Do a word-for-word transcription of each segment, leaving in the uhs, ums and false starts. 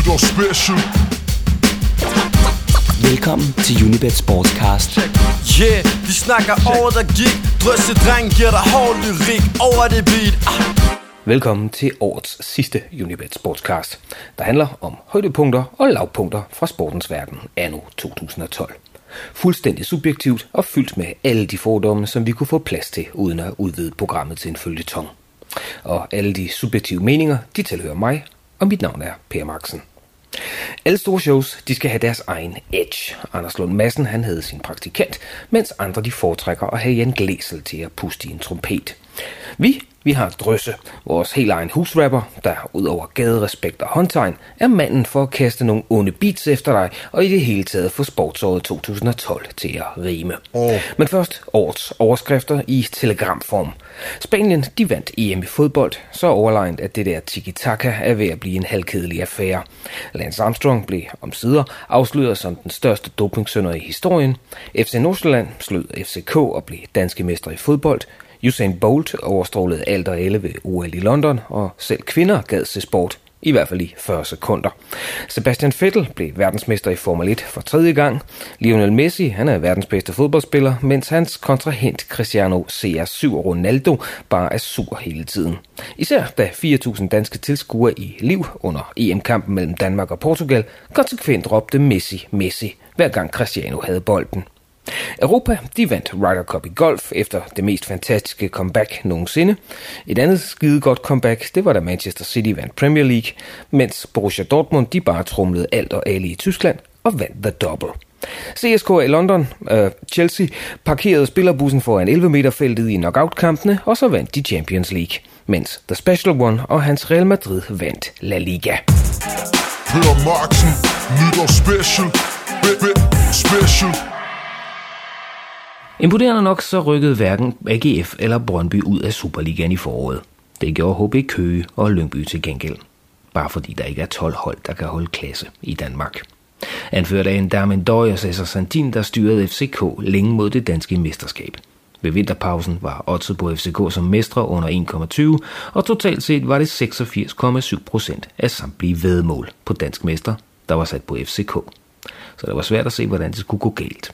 Special. Velkommen til Unibet Sportscast. Yeah, vi snakker over der gik. Drøsse dreng giver dig hård lyrik over det beat. Velkommen til årets sidste Unibet Sportscast, der handler om højdepunkter og lavpunkter fra sportens verden anno to tusind og tolv. Fuldstændig subjektivt og fyldt med alle de fordomme, som vi kunne få plads til, uden at udvide programmet til en føljeton. Og alle de subjektive meninger, de tilhører mig, og mit navn er Per Marksen. Alle store shows, de skal have deres egen edge. Anders Lund Madsen, han havde sin praktikant, mens andre de foretrækker at have Jan Glæsel til at puste i en trompet. Vi, vi har Drøsse, vores helt egen husrapper, der ud over gaderespekt og håndtegn, er manden for at kaste nogle onde beats efter dig, og i det hele taget få sportsåret to tusind og tolv til at rime. Oh. Men først årets overskrifter i telegramform. Spanien, de vandt E M i fodbold, så overlegent at det der tiki-taka er ved at blive en halvkedelig affære. Lance Armstrong blev omsider afsløret som den største dopingsynder i historien. F C Nordsjælland slød F C K og blev danske mestre i fodbold. Usain Bolt overstrålede alt og alle ved O L i London, og selv kvinder gad se sport, i hvert fald i fyrre sekunder. Sebastian Vettel blev verdensmester i Formel et for tredje gang. Lionel Messi, han er verdens bedste fodboldspiller, mens hans kontrahent Cristiano C R syv Ronaldo bare er sur hele tiden. Især da fire tusind danske tilskuere i live under E M-kampen mellem Danmark og Portugal konsekvent råbte Messi, Messi, hver gang Cristiano havde bolden. Europa, de vandt Ryder Cup i golf efter det mest fantastiske comeback nogensinde. Et andet skidegodt comeback, det var da Manchester City vandt Premier League, mens Borussia Dortmund, de bare trumlede alt og alle i Tyskland og vandt The Double. C S K i London, øh, Chelsea, parkerede spillerbussen foran elleve meter feltet i knockout-kampene, og så vandt de Champions League, mens The Special One og hans Real Madrid vandt La Liga. Per Marksen, nytårsspecial, special. Imponerende nok så rykkede hverken A G F eller Brøndby ud af Superligaen i foråret. Det gjorde H B Køge og Lyngby til gengæld. Bare fordi der ikke er tolv hold, der kan holde klasse i Danmark. Anført af en Darmin Døj og Cesar Sandin, der styrede F C K længe mod det danske mesterskab. Ved vinterpausen var oddset på F C K som mestre under en komma tyve, og totalt set var det seksogfirs komma syv procent af samtlige væddemål på dansk mester, der var sat på F C K. Så det var svært at se, hvordan det skulle gå galt.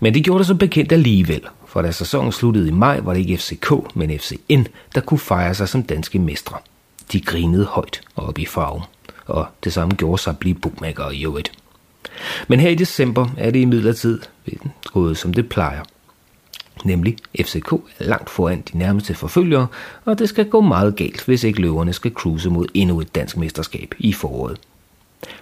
Men det gjorde det så bekendt alligevel, for da sæsonen sluttede i maj, var det ikke F C K, men F C N, der kunne fejre sig som danske mestre. De grinede højt og op i farven, og det samme gjorde sig blive bookmakere i øvrigt. Men her i december er det imidlertid gået som det plejer. Nemlig F C K er langt foran de nærmeste forfølgere, og det skal gå meget galt, hvis ikke løverne skal cruise mod endnu et dansk mesterskab i foråret.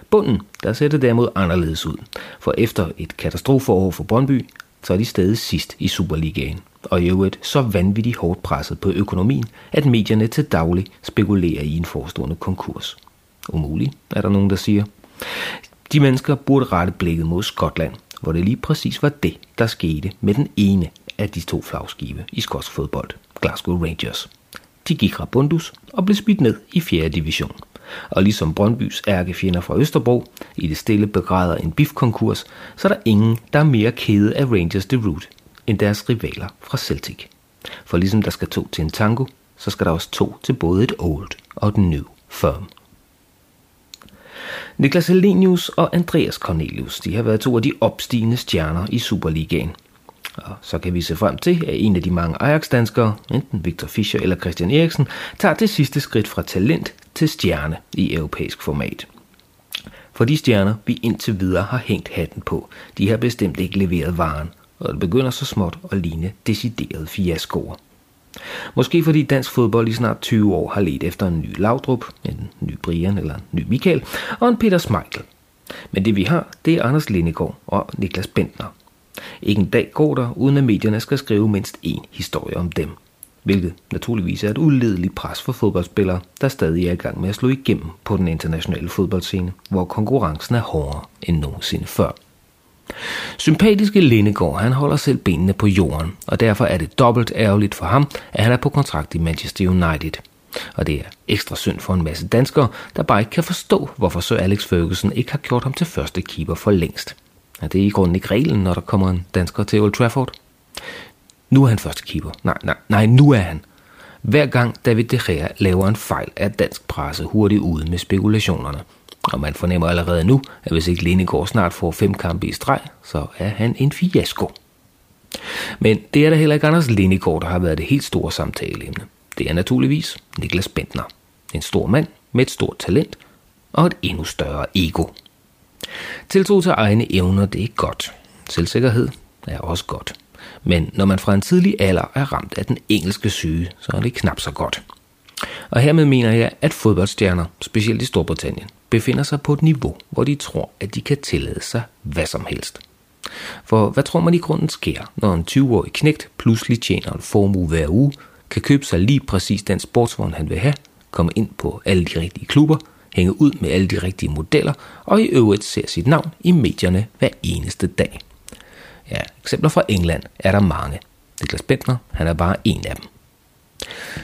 Bunden, der ser det derimod anderledes ud, for efter et katastrofeår for Brøndby, så er de stadig sidst i Superligaen, og i øvrigt så vanvittigt hårdt presset på økonomien, at medierne til daglig spekulerer i en forestående konkurs. Umuligt, er der nogen, der siger. De mennesker burde rette blikket mod Skotland, hvor det lige præcis var det, der skete med den ene af de to flagskibe i skotsk fodbold, Glasgow Rangers. De gik rabundus og blev smidt ned i fjerde division. Og ligesom Brøndbys ærkefjender fra Østerbro i det stille begræder en bifkonkurs, så er der ingen, der er mere kede af Rangers The Root end deres rivaler fra Celtic. For ligesom der skal to til en tango, så skal der også to til både et old og et new firm. Niklas Helenius og Andreas Cornelius, de har været to af de opstigende stjerner i Superligaen. Og så kan vi se frem til, at en af de mange Ajax-danskere, enten Victor Fischer eller Christian Eriksen, tager det sidste skridt fra talent til stjerne i europæisk format. For de stjerner, vi indtil videre har hængt hatten på, de har bestemt ikke leveret varen, og det begynder så småt at ligne deciderede fiaskoer. Måske fordi dansk fodbold i snart tyve år har ledt efter en ny Laudrup, en ny Brian eller en ny Michael, og en Peter Schmeichel. Men det vi har, det er Anders Lindegaard og Niklas Bendtner. Ikke en dag går der, uden at medierne skal skrive mindst én historie om dem. Hvilket naturligvis er et uledeligt pres for fodboldspillere, der stadig er i gang med at slå igennem på den internationale fodboldscene, hvor konkurrencen er hårdere end nogensinde før. Sympatiske Lindegaard, han holder selv benene på jorden, og derfor er det dobbelt ærgerligt for ham, at han er på kontrakt i Manchester United. Og det er ekstra synd for en masse danskere, der bare ikke kan forstå, hvorfor Sir Alex Ferguson ikke har gjort ham til første keeper for længst. Og det er i grunden ikke reglen, når der kommer en dansker til Old Trafford. Nu er han første keeper. Nej, nej, nej, nu er han. Hver gang David De Gea laver en fejl, er dansk presse hurtigt ude med spekulationerne. Og man fornemmer allerede nu, at hvis ikke Lindegaard snart får fem kampe i streg, så er han en fiasko. Men det er da heller ikke Anders Lindegaard, der har været det helt store samtaleemne. Det er naturligvis Niklas Bendtner. En stor mand med et stort talent og et endnu større ego. Tiltro til egne evner, det er godt. Selvsikkerhed er også godt. Men når man fra en tidlig alder er ramt af den engelske syge, så er det knap så godt. Og hermed mener jeg, at fodboldstjerner, specielt i Storbritannien, befinder sig på et niveau, hvor de tror, at de kan tillade sig hvad som helst. For hvad tror man i grunden sker, når en tyveårig knægt pludselig tjener en formue hver uge, kan købe sig lige præcis den sportsvogn han vil have, komme ind på alle de rigtige klubber, hænge ud med alle de rigtige modeller og i øvrigt ser sit navn i medierne hver eneste dag? Ja, eksempler fra England er der mange. Niklas Bendtner, han er bare en af dem.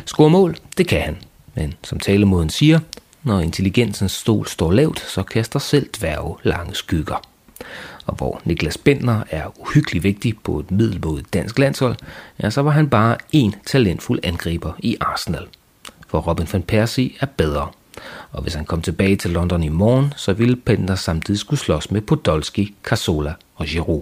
Score mål, det kan han, men som talemåden siger, når intelligensens stol står lavt, så kaster selv dværge lange skygger. Og hvor Niklas Bendtner er uhyggeligt vigtig på et middelmådigt dansk landshold, ja, så var han bare en talentfuld angriber i Arsenal. For Robin van Persie er bedre, og hvis han kom tilbage til London i morgen, så ville Bendtner samtidig skulle slås med Podolski, Cazorla og Giroud.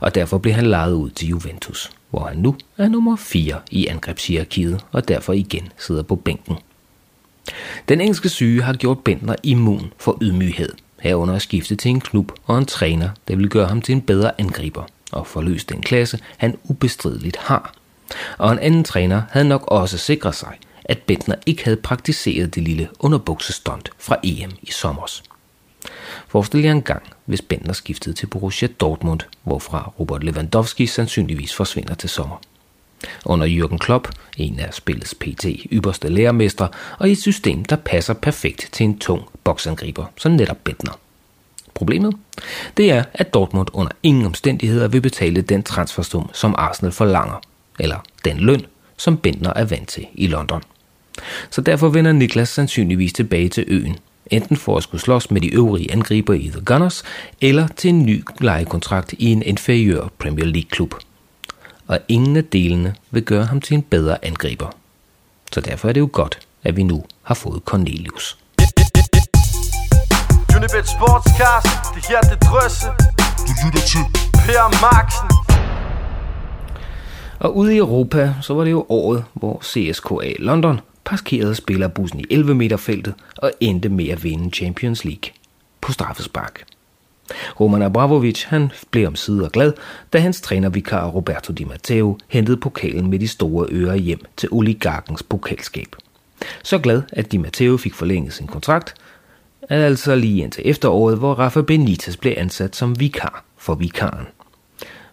Og derfor blev han lejet ud til Juventus, hvor han nu er nummer fire i angrebshierarkiet og derfor igen sidder på bænken. Den engelske syge har gjort Bendtner immun for ydmyghed, herunder at skifte til en klub og en træner, der vil gøre ham til en bedre angriber og forløse den klasse, han ubestrideligt har. Og en anden træner havde nok også sikret sig, at Bendtner ikke havde praktiseret det lille underbuksestunt fra E M i sommers. Forestil jer en gang, hvis Bendtner skiftede til Borussia Dortmund, hvorfra Robert Lewandowski sandsynligvis forsvinder til sommer. Under Jürgen Klopp, en af spillets P T ypperste lærermestre, og et system, der passer perfekt til en tung boksangriber, som netop Bendtner. Problemet? Det er, at Dortmund under ingen omstændigheder vil betale den transfersum, som Arsenal forlanger, eller den løn, som Bendtner er vant til i London. Så derfor vender Niklas sandsynligvis tilbage til øen, enten for at skulle slås med de øvrige angriber i The Gunners, eller til en ny lejekontrakt i en inferiør Premier League-klub. Og ingen af delene vil gøre ham til en bedre angriber. Så derfor er det jo godt, at vi nu har fået Cornelius. Unibet Sportscast, det her det drøsse. Du lytter til Per Marksen. Og ude i Europa, så var det jo året, hvor C S K A London parkerede spillerbussen i elleve meterfeltet og endte med at vinde Champions League på straffespark. Roman Abramovic, han blev omsider glad, da hans trænervikar Roberto Di Matteo hentede pokalen med de store ører hjem til oligarkens pokalskab. Så glad, at Di Matteo fik forlænget sin kontrakt, altså lige indtil efteråret, hvor Rafa Benitez blev ansat som vikar for vikaren.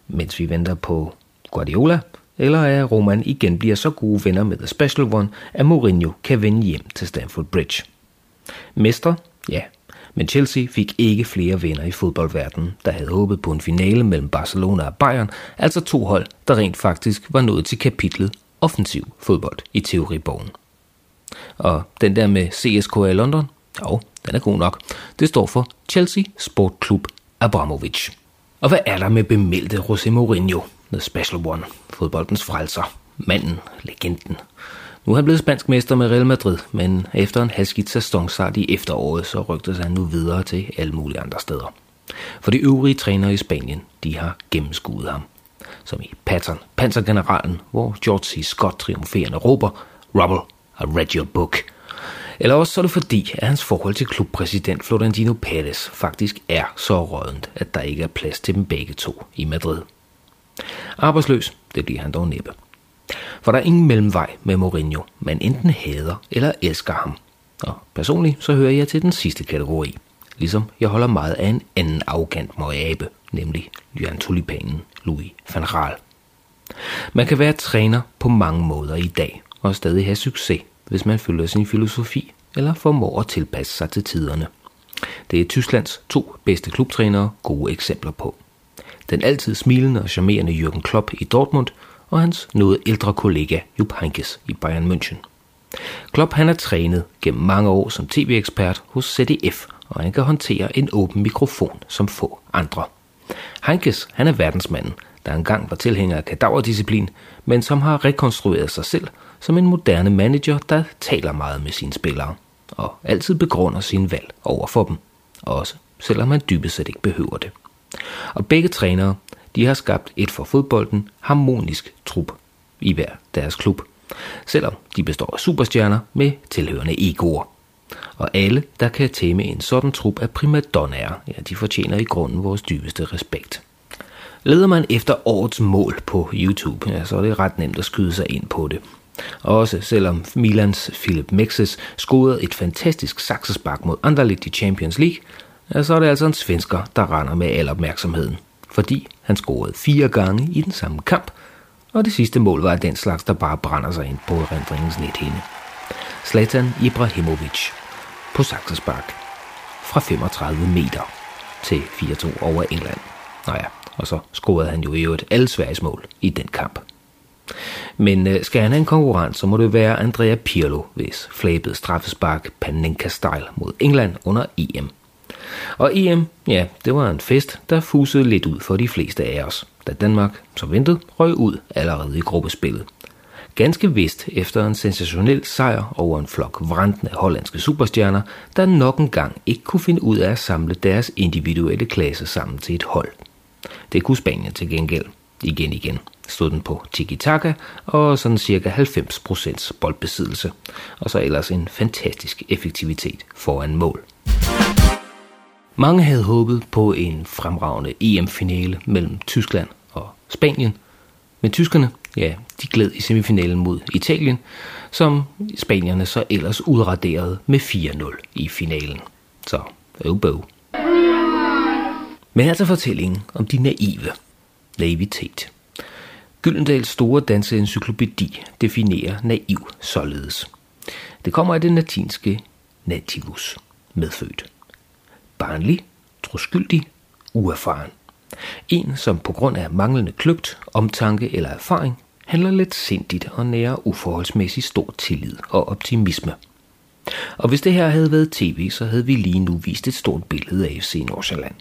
Mens vi venter på Guardiola, eller at Roman igen bliver så gode venner med The Special One, at Mourinho kan vende hjem til Stamford Bridge. Mester? Ja. Men Chelsea fik ikke flere venner i fodboldverdenen, der havde håbet på en finale mellem Barcelona og Bayern, altså to hold, der rent faktisk var nået til kapitlet offensiv fodbold i teoribogen. Og den der med C S K A London? Jo, den er god nok. Det står for Chelsea Sport Club Abramovich. Og hvad er der med bemeldte José Mourinho, The Special One, fodboldens frelser, manden, legenden? Nu er han blevet spansk mester med Real Madrid, men efter en halvskidt sæsonstart i efteråret, så rygtes han nu videre til alle mulige andre steder. For de øvrige trænere i Spanien, de har gennemskuet ham. Som i Patton, Pansergeneralen, hvor George C. Scott triumferende råber, "Rubble, I read your book." Eller også så er det fordi, at hans forhold til klubpræsident Florentino Pérez faktisk er så rådent, at der ikke er plads til dem begge to i Madrid. Arbejdsløs, det bliver han dog næppe. For der er ingen mellemvej med Mourinho, man enten hader eller elsker ham. Og personligt så hører jeg til den sidste kategori, ligesom jeg holder meget af en anden arrogant møgabe, nemlig Jørgen Tulipanen, Louis van Gaal. Man kan være træner på mange måder i dag og stadig have succes, hvis man følger sin filosofi eller formår at tilpasse sig til tiderne. Det er Tysklands to bedste klubtrænere gode eksempler på. Den altid smilende og charmerende Jürgen Klopp i Dortmund, og hans noget ældre kollega Jupp Heynckes i Bayern München. Klopp han er trænet gennem mange år som tv-ekspert hos Z D F, og han kan håndtere en åben mikrofon som få andre. Heynckes han er verdensmanden, der engang var tilhænger af kadaverdisciplin, men som har rekonstrueret sig selv som en moderne manager, der taler meget med sine spillere. og altid begrunder sine valg over for dem, også selvom man dybest set ikke behøver det. Og begge trænere, de har skabt et for fodbolden harmonisk trup i hver deres klub, selvom de består af superstjerner med tilhørende egoer. Og alle, der kan tæmme en sådan trup af primadonnaer, ja, de fortjener i grunden vores dybeste respekt. Leder man efter årets mål på YouTube, ja, så er det ret nemt at skyde sig ind på det. Også selvom Milans Philip Mexes scorede et fantastisk saksespark mod Anderlecht i Champions League, ja, så er det altså en svensker, der render med al opmærksomheden, fordi han scorede fire gange i den samme kamp, og det sidste mål var den slags, der bare brænder sig ind på erindringens nethinde. Zlatan Ibrahimovic på saksespark fra femogtredive meter til fire to over England. Nå ja, og så scorede han jo i øvrigt alle Sveriges mål i den kamp. Men skal han have en konkurrent, så må det være Andrea Pirlo, hvis flabede straffespark Panenka-style mod England under E M. Og E M, ja, det var en fest, der fusede lidt ud for de fleste af os, da Danmark, som ventet, røg ud allerede i gruppespillet. Ganske vist efter en sensationel sejr over en flok vrantende hollandske superstjerner, der nok engang ikke kunne finde ud af at samle deres individuelle klasse sammen til et hold. Det kunne Spanien til gengæld. Igen igen stod den på tiki-taka og sådan cirka halvfems procent boldbesiddelse, og så ellers en fantastisk effektivitet foran mål. Mange havde håbet på en fremragende E M-finale mellem Tyskland og Spanien, men tyskerne, ja, de gled i semifinalen mod Italien, som spanierne så ellers udraderede med fire nul i finalen. Så øv bøv. Men altså fortællingen om de naive. Naivitet. Gyldendals store danske encyklopædi definerer naiv således. Det kommer af det latinske nativus, medfødt. Barnlig, troskyldig, uerfaren. En, som på grund af manglende kløgt, omtanke eller erfaring, handler lidt sindigt og nærer uforholdsmæssigt stor tillid og optimisme. Og hvis det her havde været tv, så havde vi lige nu vist et stort billede af F C Nordsjælland.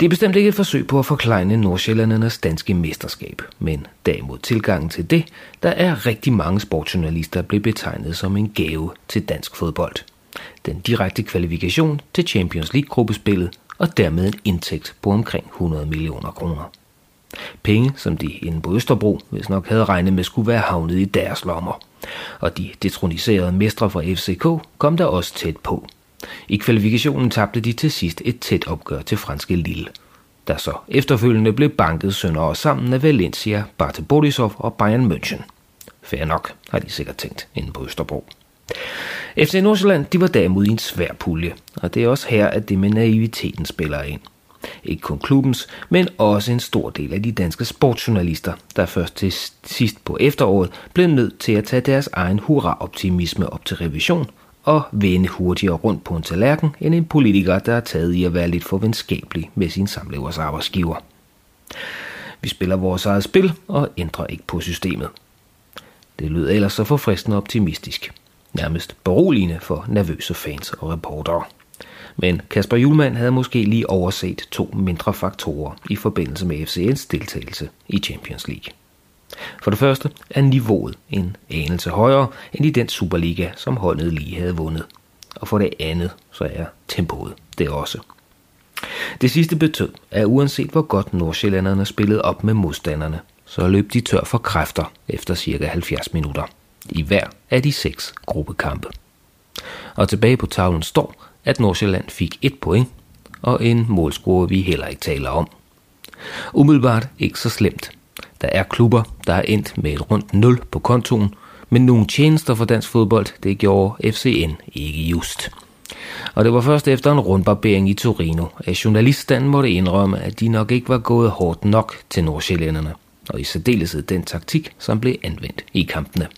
Det er bestemt ikke et forsøg på at forklejne nordsjællandernes danske mesterskab, men derimod tilgangen til det, der er rigtig mange sportsjournalister, der blev betegnet som en gave til dansk fodbold. Den direkte kvalifikation til Champions League-gruppespillet og dermed en indtægt på omkring hundrede millioner kroner. Penge, som de inde på Østerbro hvis nok havde regnet med skulle være havnet i deres lommer. Og de detroniserede mestre fra F C K kom der også tæt på. I kvalifikationen tabte de til sidst et tæt opgør til franske Lille, der så efterfølgende blev banket sønder og sammen af Valencia, Bate Borisov og Bayern München. Fair nok, har de sikkert tænkt inde på Østerbro. F C Nordsjælland, de var derimod i en svær pulje, og det er også her, at det med naiviteten spiller ind. Ikke kun klubbens, men også en stor del af de danske sportsjournalister, der først til sidst på efteråret blev nødt til at tage deres egen hurra-optimisme op til revision og vende hurtigere rundt på en tallerken end en politiker, der er taget i at være lidt for venskabelig med sin samlevers arbejdsgiver. Vi spiller vores eget spil og ændrer ikke på systemet. Det lyder ellers så forfriskende optimistisk. Nærmest beroligende for nervøse fans og reportere. Men Kasper Hjulmand havde måske lige overset to mindre faktorer i forbindelse med F C N's deltagelse i Champions League. For det første er niveauet en anelse højere end i den Superliga, som holdet lige havde vundet. Og for det andet så er tempoet det også. Det sidste betød, at uanset hvor godt nordsjællanderne spillede op med modstanderne, så løb de tør for kræfter efter ca. halvfjerds minutter. I hver af de seks gruppekampe. Og tilbage på tavlen står, at Nordsjælland fik et point, og en målscore vi heller ikke taler om. Umiddelbart ikke så slemt. Der er klubber, der er endt med et rundt nul på kontoen, men nogle tjenester for dansk fodbold, det gjorde F C N ikke just. Og det var først efter en rundbarbering i Torino, at journaliststanden måtte indrømme, at de nok ikke var gået hårdt nok til nordsjællænderne, og i særdeleshed den taktik, som blev anvendt i kampene.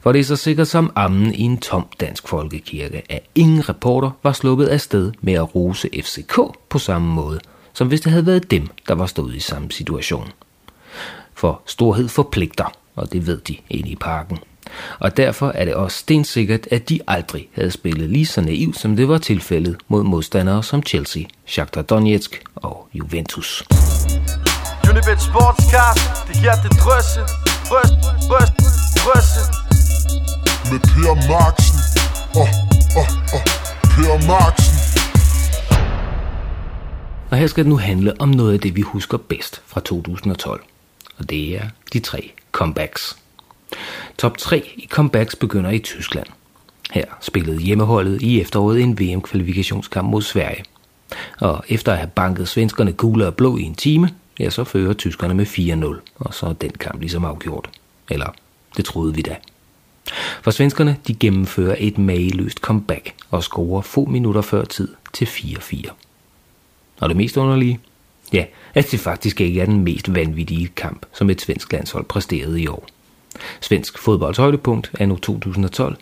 For det er så sikkert som ammen i en tom dansk folkekirke, at ingen reporter var sluppet afsted med at rose F C K på samme måde, som hvis det havde været dem, der var stået i samme situation. For storhed forpligter, og det ved de inde i parken. Og derfor er det også stensikkert, at de aldrig havde spillet lige så naivt, som det var tilfældet mod modstandere som Chelsea, Shakhtar Donetsk og Juventus. Unibet Sportscast, det giver det drøsse, drøs, drøs. Med Per Marksen oh, oh, oh. Per Marksen. Og her skal det nu handle om noget af det, vi husker bedst fra to tusind og tolv. Og det er de tre comebacks. Top tre i comebacks begynder i Tyskland. Her spillede hjemmeholdet i efteråret en V M-kvalifikationskamp mod Sverige. Og efter at have banket svenskerne gule og blå i en time, ja, så fører tyskerne med fire nul, og så er den kamp ligesom afgjort. Eller, det troede vi da. For svenskerne, de gennemfører et mageløst comeback og scorer få minutter før tid til fire fire. Og det mest underlige? Ja, at det faktisk ikke er den mest vanvittige kamp, som et svensk landshold præsterede i år. Svensk fodbolds højdepunkt anno to tusind og tolv,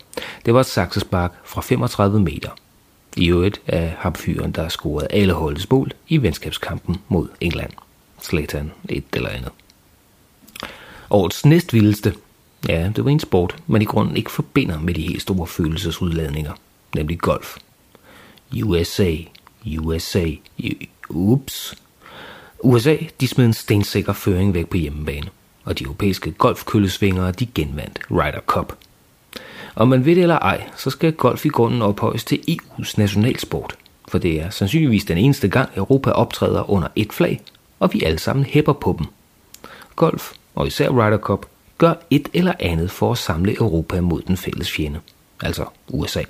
det var et saksespark fra femogtredive meter. I øvrigt af hamfyren, der scorede alle holdets mål i venskabskampen mod England. Slætan, et eller andet. Årets næstvildeste, ja, det var en sport, man i grunden ikke forbinder med de helt store følelsesudladninger, nemlig golf. U S A, U S A, ups. U S A, de smed en stensikker føring væk på hjemmebane, og de europæiske golfkøllesvingere, de genvandt Ryder Cup. Om man ved det eller ej, så skal golf i grunden ophøjes til E U's nationalsport, for det er sandsynligvis den eneste gang, Europa optræder under et flag, og vi alle sammen hæpper på dem. Golf, og især Ryder Cup, gør et eller andet for at samle Europa mod den fælles fjende, altså U S A.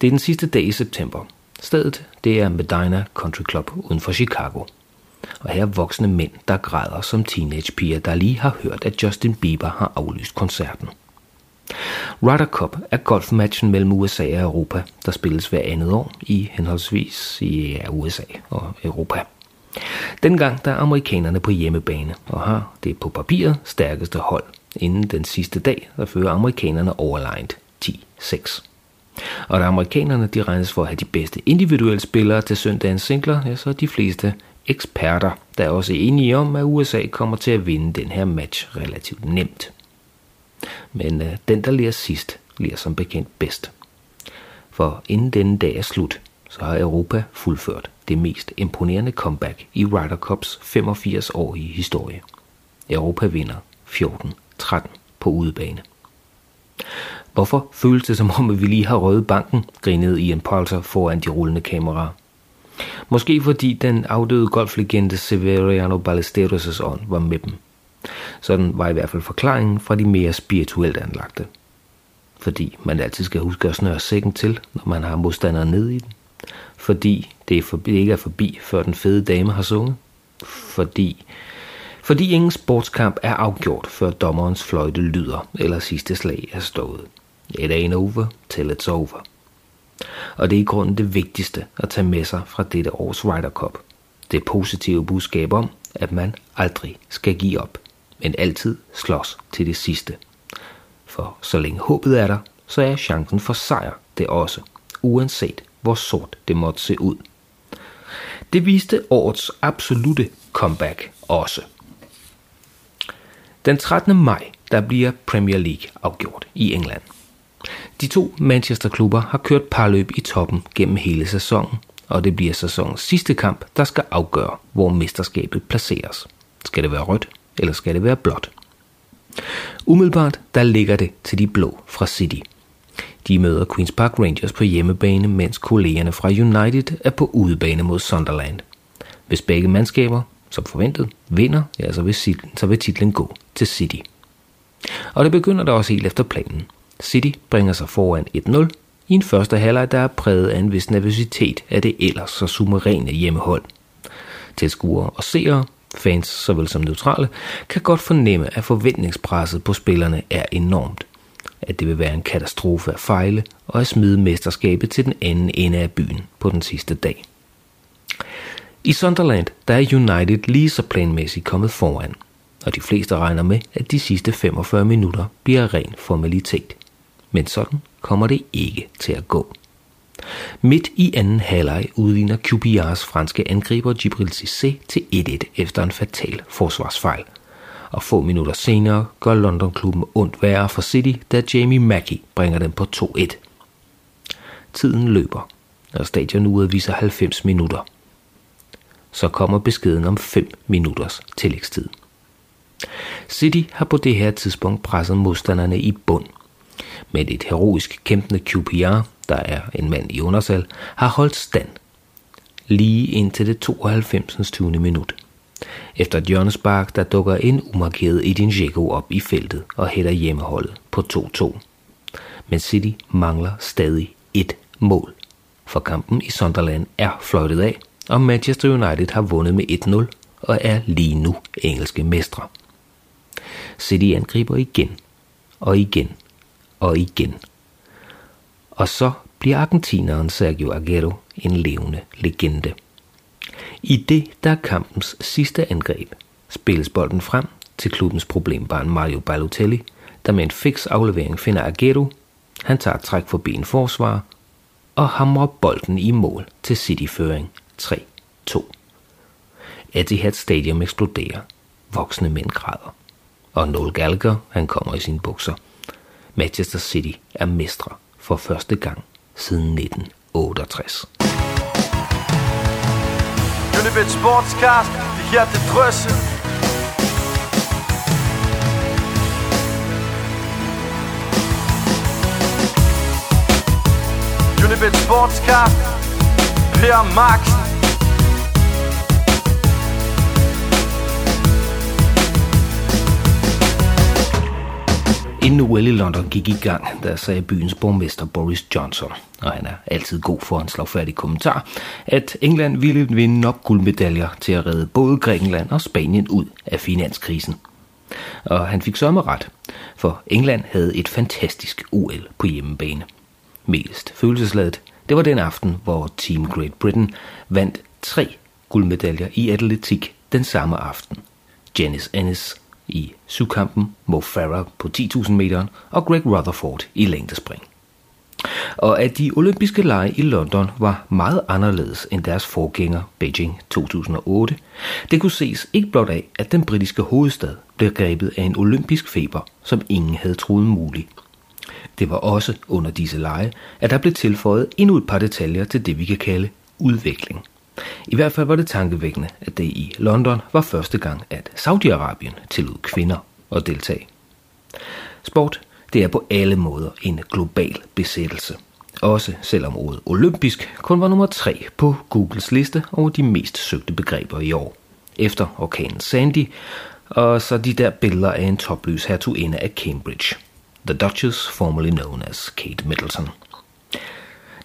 Det er den sidste dag i september. Stedet, det er Medina Country Club uden for Chicago. Og her er voksne mænd, der græder som teenagepiger, der lige har hørt, at Justin Bieber har aflyst koncerten. Ryder Cup er golfmatchen mellem U S A og Europa, der spilles hver andet år i henholdsvis i U S A og Europa. Dengang der er amerikanerne på hjemmebane og har det på papiret stærkeste hold. Inden den sidste dag, der fører amerikanerne overlegent ti seks. Og da amerikanerne de regnes for at have de bedste individuelle spillere til søndagens singler, ja, så er de fleste eksperter, der er også enige om, at U S A kommer til at vinde den her match relativt nemt. Men øh, den, der lærer sidst, lærer som bekendt bedst. For inden denne dag er slut, så har Europa fuldført det mest imponerende comeback i Ryder Cups femogfirs-årige historie. Europa vinder fjorten tretten på udebane. Hvorfor føles det som om, at vi lige har røget banken, grinede Ian Poulter foran de rullende kameraer. Måske fordi den afdøde golflegende Severiano Ballesteros' ånd var med dem. Sådan var i hvert fald forklaringen fra de mere spirituelt anlagte. Fordi man altid skal huske at snøre sækken til, når man har modstandere ned i den. Fordi det er forbi, ikke er forbi, før den fede dame har sunget. Fordi, fordi ingen sportskamp er afgjort, før dommerens fløjte lyder, eller sidste slag er stået. It ain't over, till it's over. Og det er i grunden det vigtigste at tage med sig fra dette års Ryder Cup. Det positive budskab om, at man aldrig skal give op, men altid slås til det sidste. For så længe håbet er der, så er chancen for sejr det også, uanset hvor sort det måtte se ud. Det viste årets absolute comeback også. Den trettende maj, der bliver Premier League afgjort i England. De to Manchester-klubber har kørt parløb i toppen gennem hele sæsonen, og det bliver sæsonens sidste kamp, der skal afgøre, hvor mesterskabet placeres. Skal det være rødt, eller skal det være blåt? Umiddelbart, der ligger det til de blå fra City. De møder Queen's Park Rangers på hjemmebane, mens kollegerne fra United er på udebane mod Sunderland. Hvis begge mandskaber, som forventet, vinder, ja, så vil titlen, så vil titlen gå til City. Og det begynder der også helt efter planen. City bringer sig foran et nul i en første halvleg, der er præget af en vis nervøsitet af det ellers så suveræne hjemmehold. Tilskuere og seere, fans såvel som neutrale, kan godt fornemme, at forventningspresset på spillerne er enormt. At det vil være en katastrofe at fejle og at smide mesterskabet til den anden ende af byen på den sidste dag. I Sunderland der er United lige så planmæssigt kommet foran, og de fleste regner med, at de sidste femogfyrre minutter bliver ren formalitet. Men sådan kommer det ikke til at gå. Midt i anden halvleg udligner Q P R's franske angriber Djibril Cissé til et et efter en fatal forsvarsfejl. Og få minutter senere gør London-klubben ondt værre for City, da Jamie Mackie bringer dem på to et. Tiden løber, og stadionuret viser halvfems minutter. Så kommer beskeden om fem minutters tillægstid. City har på det her tidspunkt presset modstanderne i bund. Men et heroisk kæmpende Q P R, der er en mand i undersal, har holdt stand lige indtil det tooghalvfemsindstyvende minut. Efter et hjørnespark, der dukker en umarkeret Edin Dzeko op i feltet og hætter hjemmeholdet på to-to. Men City mangler stadig et mål, for kampen i Sunderland er fløjtet af, og Manchester United har vundet med et-nul og er lige nu engelske mestre. City angriber igen og igen og igen. Og så bliver argentineren Sergio Aguero en levende legende. I det, der er kampens sidste angreb, spilles bolden frem til klubbens problembarn Mario Balotelli, der med en fiks aflevering finder Aguero. Han tager et træk forbi en forsvarer og hamrer bolden i mål til City-føring tre-to. Etihad Stadium eksploderer. Voksne mænd græder. Og Noel Gallagher, han kommer i sine bukser. Manchester City er mestre for første gang siden nitten otteogtres. Unibet Sportscast, det her til drøsse. Unibet Sportscast, Per Marksen. En duel i London gik i gang, der sagde byens borgmester Boris Johnson, og han er altid god for en slagfærdig kommentar, at England ville vinde nok guldmedaljer til at redde både Grækenland og Spanien ud af finanskrisen. Og han fik sørme ret, for England havde et fantastisk O L på hjemmebane. Mest følelsesladet, det var den aften, hvor Team Great Britain vandt tre guldmedaljer i atletik den samme aften. Janice Ennis i syvkampen, Mo Farah på ti tusind meteren og Greg Rutherford i længdespring. Og at de olympiske lege i London var meget anderledes end deres forgænger Beijing to tusind og otte, det kunne ses ikke blot af, at den britiske hovedstad blev grebet af en olympisk feber, som ingen havde troet mulig. Det var også under disse lege, at der blev tilføjet endnu et par detaljer til det, vi kan kalde udvikling. I hvert fald var det tankevækkende, at det i London var første gang, at Saudi-Arabien tillod kvinder at deltage. Sport, det er på alle måder en global besættelse. Også selvom ordet olympisk kun var nummer tre på Googles liste over de mest søgte begreber i år. Efter orkanen Sandy, og så de der billeder af en topløs hertuginde af Cambridge. The Duchess, formerly known as Kate Middleton.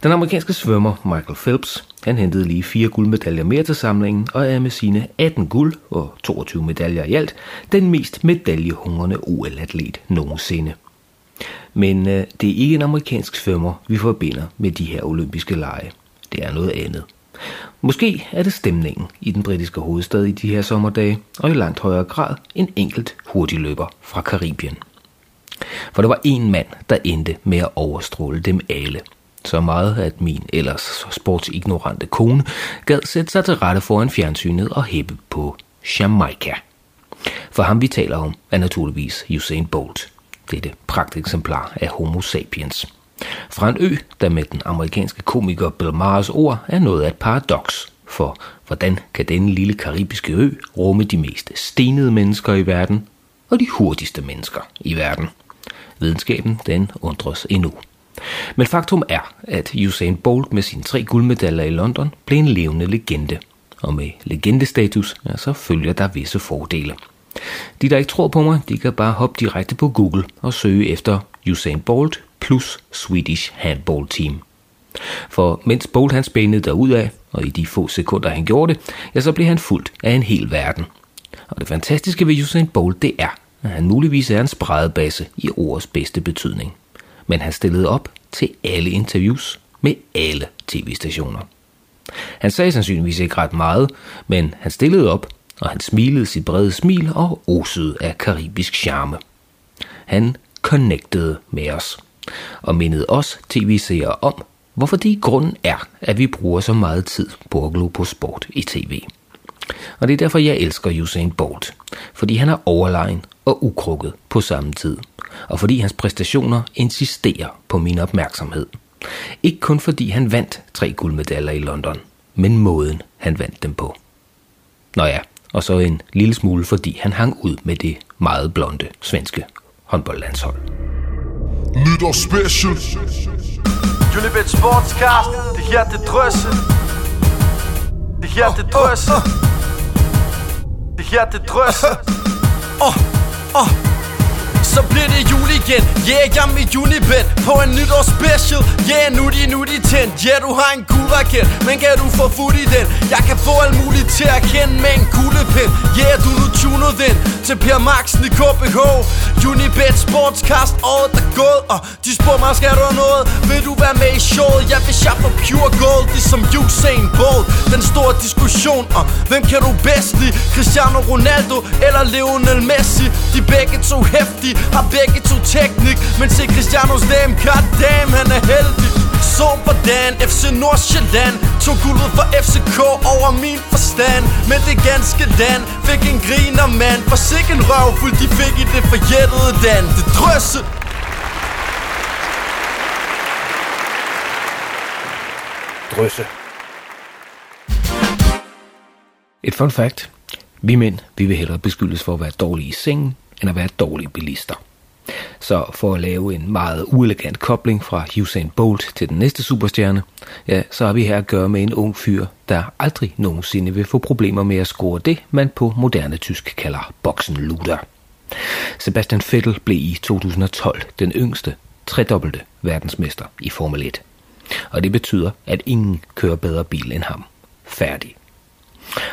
Den amerikanske svømmer Michael Phelps, han hentede lige fire guldmedaljer mere til samlingen og er med sine atten guld og toogtyve medaljer i alt den mest medaljehungrende O L-atlet nogensinde. Men øh, det er ikke en amerikansk svømmer, vi forbinder med de her olympiske lege. Det er noget andet. Måske er det stemningen i den britiske hovedstad i de her sommerdage og i langt højere grad en enkelt hurtigløber fra Karibien. For der var én mand, der endte med at overstråle dem alle. Så meget, at min ellers sportsignorante kone gad sætte sig til rette foran fjernsynet og hæppe på Jamaica. For ham vi taler om er naturligvis Usain Bolt, dette pragteksemplar af Homo sapiens. Fra en ø, der med den amerikanske komiker Bill Maher's ord er noget af et paradoks, for hvordan kan denne lille karibiske ø rumme de mest stenede mennesker i verden og de hurtigste mennesker i verden? Videnskaben, den undres endnu. Men faktum er, at Usain Bolt med sine tre guldmedaljer i London blev en levende legende. Og med legendestatus, ja, så følger der visse fordele. De, der ikke tror på mig, de kan bare hoppe direkte på Google og søge efter Usain Bolt plus Swedish Handball Team. For mens Bolt han spændede derudad, og i de få sekunder han gjorde det, ja, så blev han fulgt af en hel verden. Og det fantastiske ved Usain Bolt, det er, at han muligvis er en spredebasse i ordets bedste betydning. Men han stillede op til alle interviews med alle tv-stationer. Han sagde sandsynligvis ikke ret meget, men han stillede op, og han smilede sit brede smil og osede af karibisk charme. Han connectede med os, og mindede os tv-seere om, hvorfor det i grunden er, at vi bruger så meget tid på at glo på sport i tv. Og det er derfor, jeg elsker Usain Bolt, fordi han er overlegen og ukrukket på samme tid. Og fordi hans præstationer insisterer på min opmærksomhed. Ikke kun fordi han vandt tre guldmedaljer i London, men måden han vandt dem på. Nå ja, og så en lille smule fordi han hang ud med det meget blonde svenske håndboldlandshold. Nytårsspecial. Unibet Sportscast. Det her, det drøsse. Det her, det drøsse. Det her, det drøsse. Åh, åh. Så bliver det jul igen. Yeah, jeg er med Unibet på en nytårsspecial. Yeah, nu de, nu de tændt. Yeah, du har en guldraket, men kan du få fut i den? Jeg kan få alt muligt til at kende med en kuglepind. Yeah, du nu tuner den til Per Marksen i K B H. Unibet Sportscast, året der gået. Og de spørger mig, skal du have noget? Vil du være med i showet? Ja, hvis jeg får pure gold, det er som Usain Bolt. Den store diskussion om, hvem kan du bedst lide? Cristiano Ronaldo eller Lionel Messi? De begge to hæftige, har begge to teknik, men se Cristianos name, goddamn, han er heldig. Så hvordan F C Nordsjælland tog guldet for F C K over min forstand. Men det ganske land fik en griner mand, for sikke en røvfuld de fik i det forjættede land. Det drøsse. Drøsse. Et fun fact: vi mænd, vi vil hellere beskyldes for at være dårlige i sengen end at være dårlige bilister. Så for at lave en meget uelegant kobling fra Usain Bolt til den næste superstjerne, ja, så har vi her at gøre med en ung fyr, der aldrig nogensinde vil få problemer med at score det, man på moderne tysk kalder boksenluder. Sebastian Vettel blev i to tusind og tolv den yngste, tredobbelte verdensmester i Formel et. Og det betyder, at ingen kører bedre bil end ham. Færdig.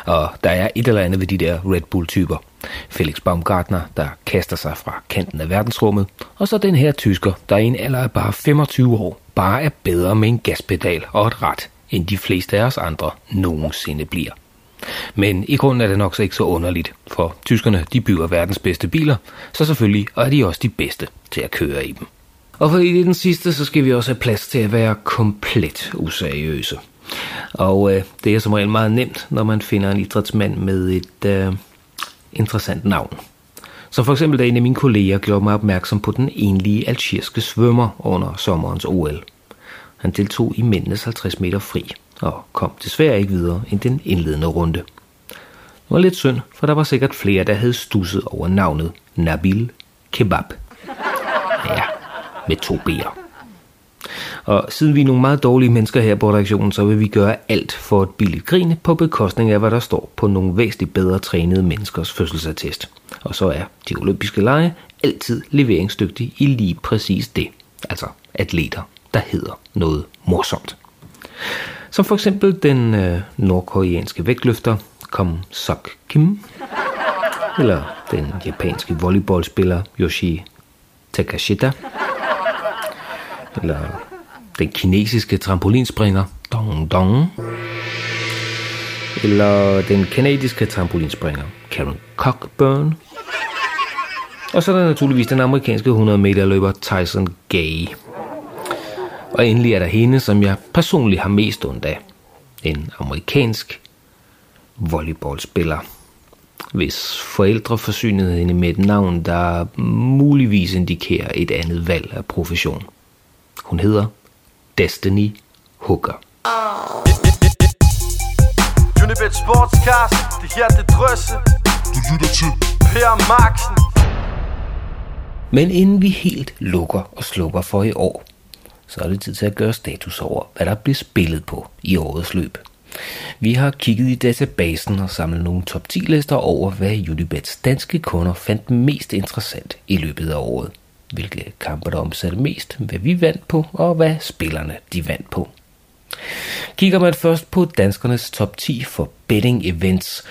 Og der er et eller andet ved de der Red Bull-typer. Felix Baumgartner, der kaster sig fra kanten af verdensrummet, og så den her tysker, der i en alder af bare femogtyve år bare er bedre med en gaspedal og et rat, end de fleste af os andre nogensinde bliver. Men i grunden er det nok så ikke så underligt, for tyskerne, de bygger verdens bedste biler, så selvfølgelig er de også de bedste til at køre i dem. Og for i den sidste, så skal vi også have plads til at være komplet useriøse. Og øh, det er som regel meget nemt, når man finder en idrætsmand med et øh, interessant navn. Så for eksempel da en af mine kolleger gjorde mig opmærksom på den enlige algeriske svømmer under sommerens O L. Han deltog i mændenes halvtreds meter fri og kom desværre ikke videre end den indledende runde. Det var lidt synd, for der var sikkert flere, der havde stusset over navnet Nabil Kebab. Ja, med to b'er. Og siden vi er nogle meget dårlige mennesker her på redaktionen, så vil vi gøre alt for et billigt grin på bekostning af, hvad der står på nogle væsentligt bedre trænede menneskers fødselsattest. Og så er de olympiske lege altid leveringsdygtige i lige præcis det. Altså atleter, der hedder noget morsomt. Som for eksempel den øh, nordkoreanske vægtløfter Kom Sok Kim. Eller den japanske volleyballspiller Yoshi Takashita. Eller den kinesiske trampolinspringer Dong Dong. Eller den kanadiske trampolinspringer Karen Cockburn. Og så er der naturligvis den amerikanske hundrede meter løber Tyson Gay. Og endelig er der hende, som jeg personligt har mest ondt af. En amerikansk volleyballspiller, hvis forældre forsynede hende med et navn, der muligvis indikerer et andet valg af profession. Hun hedder Destiny Hooker. Unibet Sportscast, det her det drøsse. Du lytter til Per Marksen. Men inden vi helt lukker og slukker for i år, så er det tid til at gøre status over, hvad der bliver spillet på i årets løb. Vi har kigget i databasen og samlet nogle top ti lister over, hvad Unibets danske kunder fandt mest interessant i løbet af året. Hvilke kampe der omsatte mest, hvad vi vandt på, og hvad spillerne de vandt på. Kigger man først på danskernes top ti for betting events,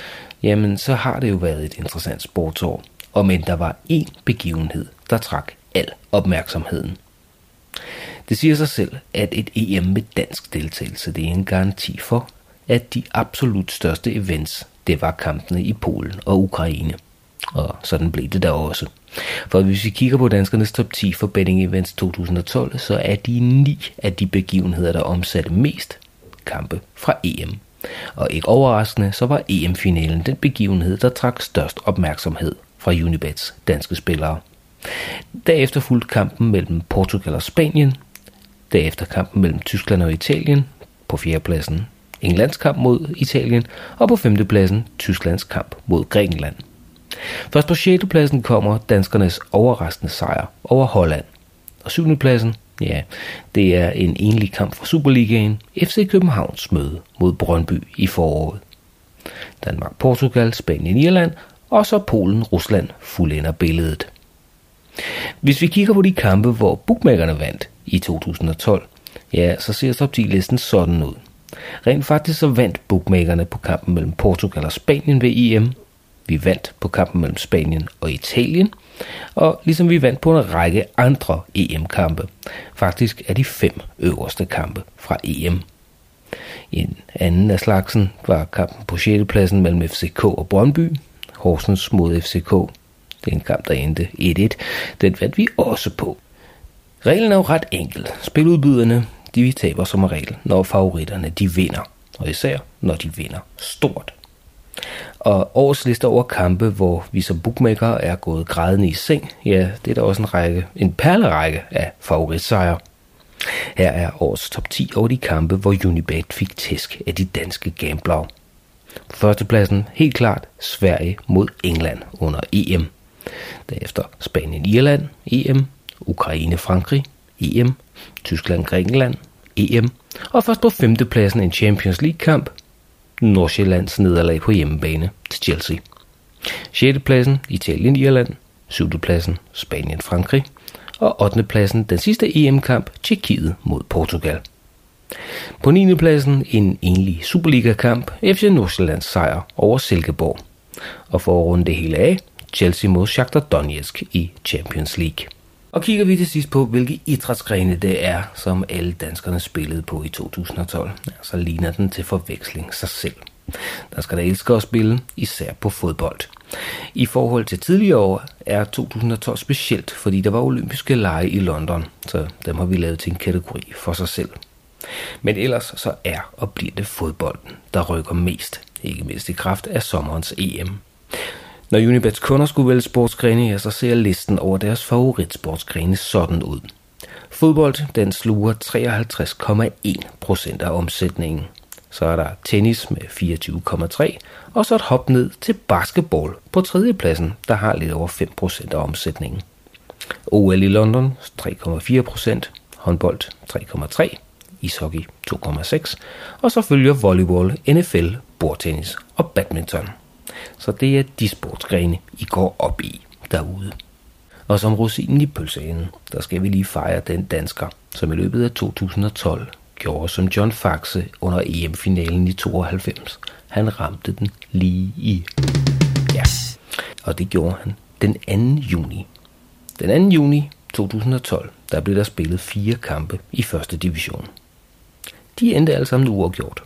jamen så har det jo været et interessant sportsår, og men der var én begivenhed, der trak al opmærksomheden. Det siger sig selv, at et E M med dansk deltagelse, det er en garanti for, at de absolut største events, det var kampene i Polen og Ukraine. Og sådan blev det der også. For hvis vi kigger på danskernes top ti for betting events to tusind og tolv, så er de ni af de begivenheder, der omsatte mest kampe fra E M. Og ikke overraskende, så var E M-finalen den begivenhed, der trak størst opmærksomhed fra Unibets danske spillere. Derefter fulgte kampen mellem Portugal og Spanien. Derefter kampen mellem Tyskland og Italien på fjerdepladsen. Englands kamp mod Italien. Og på femtepladsen Tysklands kamp mod Grækenland. Først på sjette pladsen kommer danskernes overraskende sejr over Holland. og syvende pladsen, ja, det er en enlig kamp fra Superligaen, F C Københavns møde mod Brøndby i foråret. Danmark, Portugal, Spanien, Irland og så Polen, Rusland fuldender billedet. Hvis vi kigger på de kampe, hvor bookmakerne vandt i to tusind og tolv, ja, så ser top ti-listen sådan ud. Rent faktisk så vandt bookmakerne på kampen mellem Portugal og Spanien ved E M. Vi vandt på kampen mellem Spanien og Italien, og ligesom vi vandt på en række andre E M-kampe. Faktisk er de fem øverste kampe fra E M. En anden af slagsen var kampen på sjette pladsen mellem F C K og Brøndby, Horsens mod F C K. Det er en kamp, der endte et et. Den vandt vi også på. Reglen er jo ret enkel. Spiludbyderne, de taber som regel, når favoritterne de vinder. Og især, når de vinder stort. Og årets liste over kampe, hvor vi som bookmaker er gået grædende i seng, ja, det er der også en række, en perlerække af favoritsejre. Her er årets top ti over de kampe, hvor Unibet fik tæsk af de danske gamblere. På førstepladsen helt klart Sverige mod England under E M. Derefter Spanien-Irland, E M, Ukraine-Frankrig, E M, Tyskland-Grækenland, E M, og først på femtepladsen en Champions League-kamp, Nordsjællands nederlag på hjemmebane til Chelsea. sjette pladsen Italien-Irland, syvende pladsen Spanien-Frankrig, og ottende pladsen den sidste E M-kamp Tjekkiet mod Portugal. På niende pladsen en enlig Superliga-kamp, F C Nordsjællands sejr over Silkeborg. Og for at runde det hele af, Chelsea mod Shakhtar Donetsk i Champions League. Og kigger vi til sidst på, hvilke idrætsgrene det er, som alle danskerne spillede på i to tusind og tolv, så ligner den til forveksling sig selv. Der skal der elske at spille, især på fodbold. I forhold til tidligere år er to tusind og tolv specielt, fordi der var olympiske lege i London, så dem har vi lavet til en kategori for sig selv. Men ellers så er og bliver det fodbolden, der rykker mest, ikke mindst i kraft af sommerens E M. Når Unibets kunder skulle vælge sportsgrene, ja, så ser listen over deres favoritsportsgrene sådan ud. Fodbold, den sluger treoghalvtreds komma en procent af omsætningen. Så er der tennis med fireogtyve komma tre, og så et hop ned til basketball på tredjepladsen, der har lidt over fem procent af omsætningen. O L i London tre komma fire procent, håndbold tre komma tre, ishockey to komma seks, og så følger volleyball, N F L, bordtennis og badminton. Så det er de sportsgrene, I går op i derude. Og som rosinen i pølseenden, der skal vi lige fejre den dansker, som i løbet af to tusind og tolv gjorde som John Faxe under E M-finalen i tooghalvfems. Han ramte den lige i. Ja, og det gjorde han den anden juni. Den anden juni to tusind og tolv, der blev der spillet fire kampe i første division. De endte alle sammen uafgjort,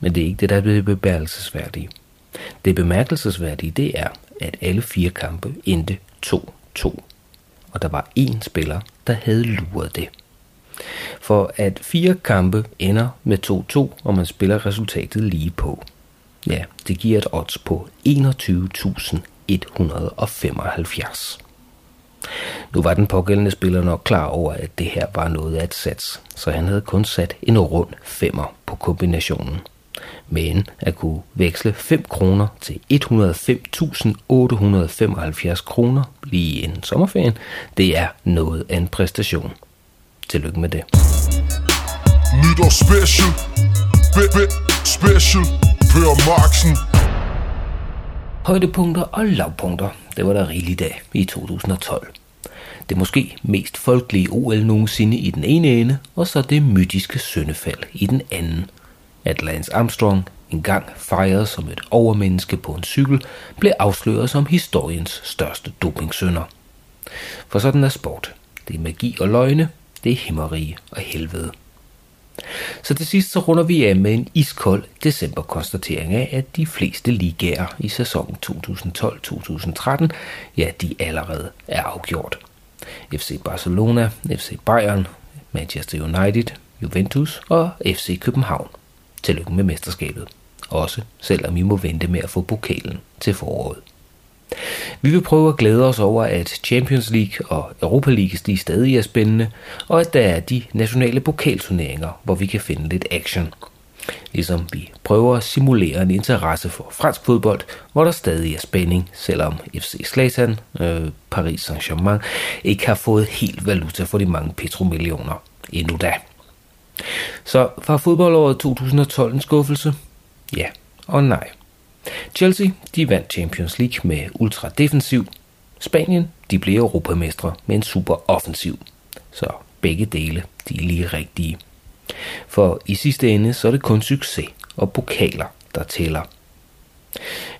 men det er ikke det, der blev bebærelsesværdige. Det bemærkelsesværdige det er, at alle fire kampe endte to-to, og der var én spiller, der havde luret det. For at fire kampe ender med to-to, og man spiller resultatet lige på, ja, det giver et odds på enogtyve tusind et hundrede og femoghalvfjerds. Nu var den pågældende spiller nok klar over, at det her var noget af et sats, så han havde kun sat en rund femmer på kombinationen. Men at kunne veksle fem kroner til et hundrede og fem tusind otte hundrede og femoghalvfjerds kroner lige inden sommerferien, det er noget af en præstation. Tillykke med det. Nytårsspecial. Special. Per Marksen. Højdepunkter og lavpunkter, det var der rigeligt af i to tusind og tolv. Det måske mest folkelige O L nogensinde i den ene ende, og så det mytiske syndefald i den anden. At Lance Armstrong, engang fejret som et overmenneske på en cykel, blev afsløret som historiens største dopingsynder. For sådan er sport. Det er magi og løgne, det er himmerige og helvede. Så til sidst så runder vi af med en iskold decemberkonstatering af, at de fleste ligaer i sæsonen to tusind og tolv til to tusind og tretten, ja, de allerede er afgjort. F C Barcelona, F C Bayern, Manchester United, Juventus og F C København. Tillykke med mesterskabet, også selvom I må vente med at få pokalen til foråret. Vi vil prøve at glæde os over, at Champions League og Europa League de stadig er spændende, og at der er de nationale pokalturneringer, hvor vi kan finde lidt action. ligesom vi prøver at simulere en interesse for fransk fodbold, hvor der stadig er spænding, selvom F C Zlatan, øh, Paris Saint-Germain, ikke har fået helt valuta for de mange petromillioner endnu da. Så var fodboldåret tyve tolv en skuffelse? Ja og nej. Chelsea, de vandt Champions League med ultra defensiv. Spanien, de blev europamestre med en super offensiv. Så begge dele, de er lige rigtige. For i sidste ende, så er det kun succes og pokaler, der tæller.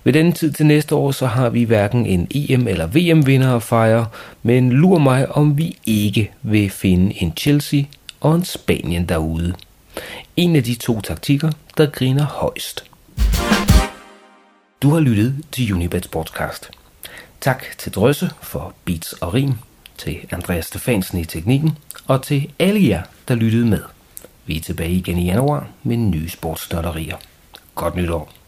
Ved denne tid til næste år, så har vi hverken en E M- eller V M-vinder at fejre, men lur mig, om vi ikke vil finde en Chelsea og en Spanien derude. En af de to taktikker, der griner højst. Du har lyttet til Unibets podcast. Tak til Drøsse for beats og rim, til Andreas Stefansen i teknikken, og til alle jer, der lyttede med. Vi er tilbage igen i januar med nye sportsnørderier. Godt nytår!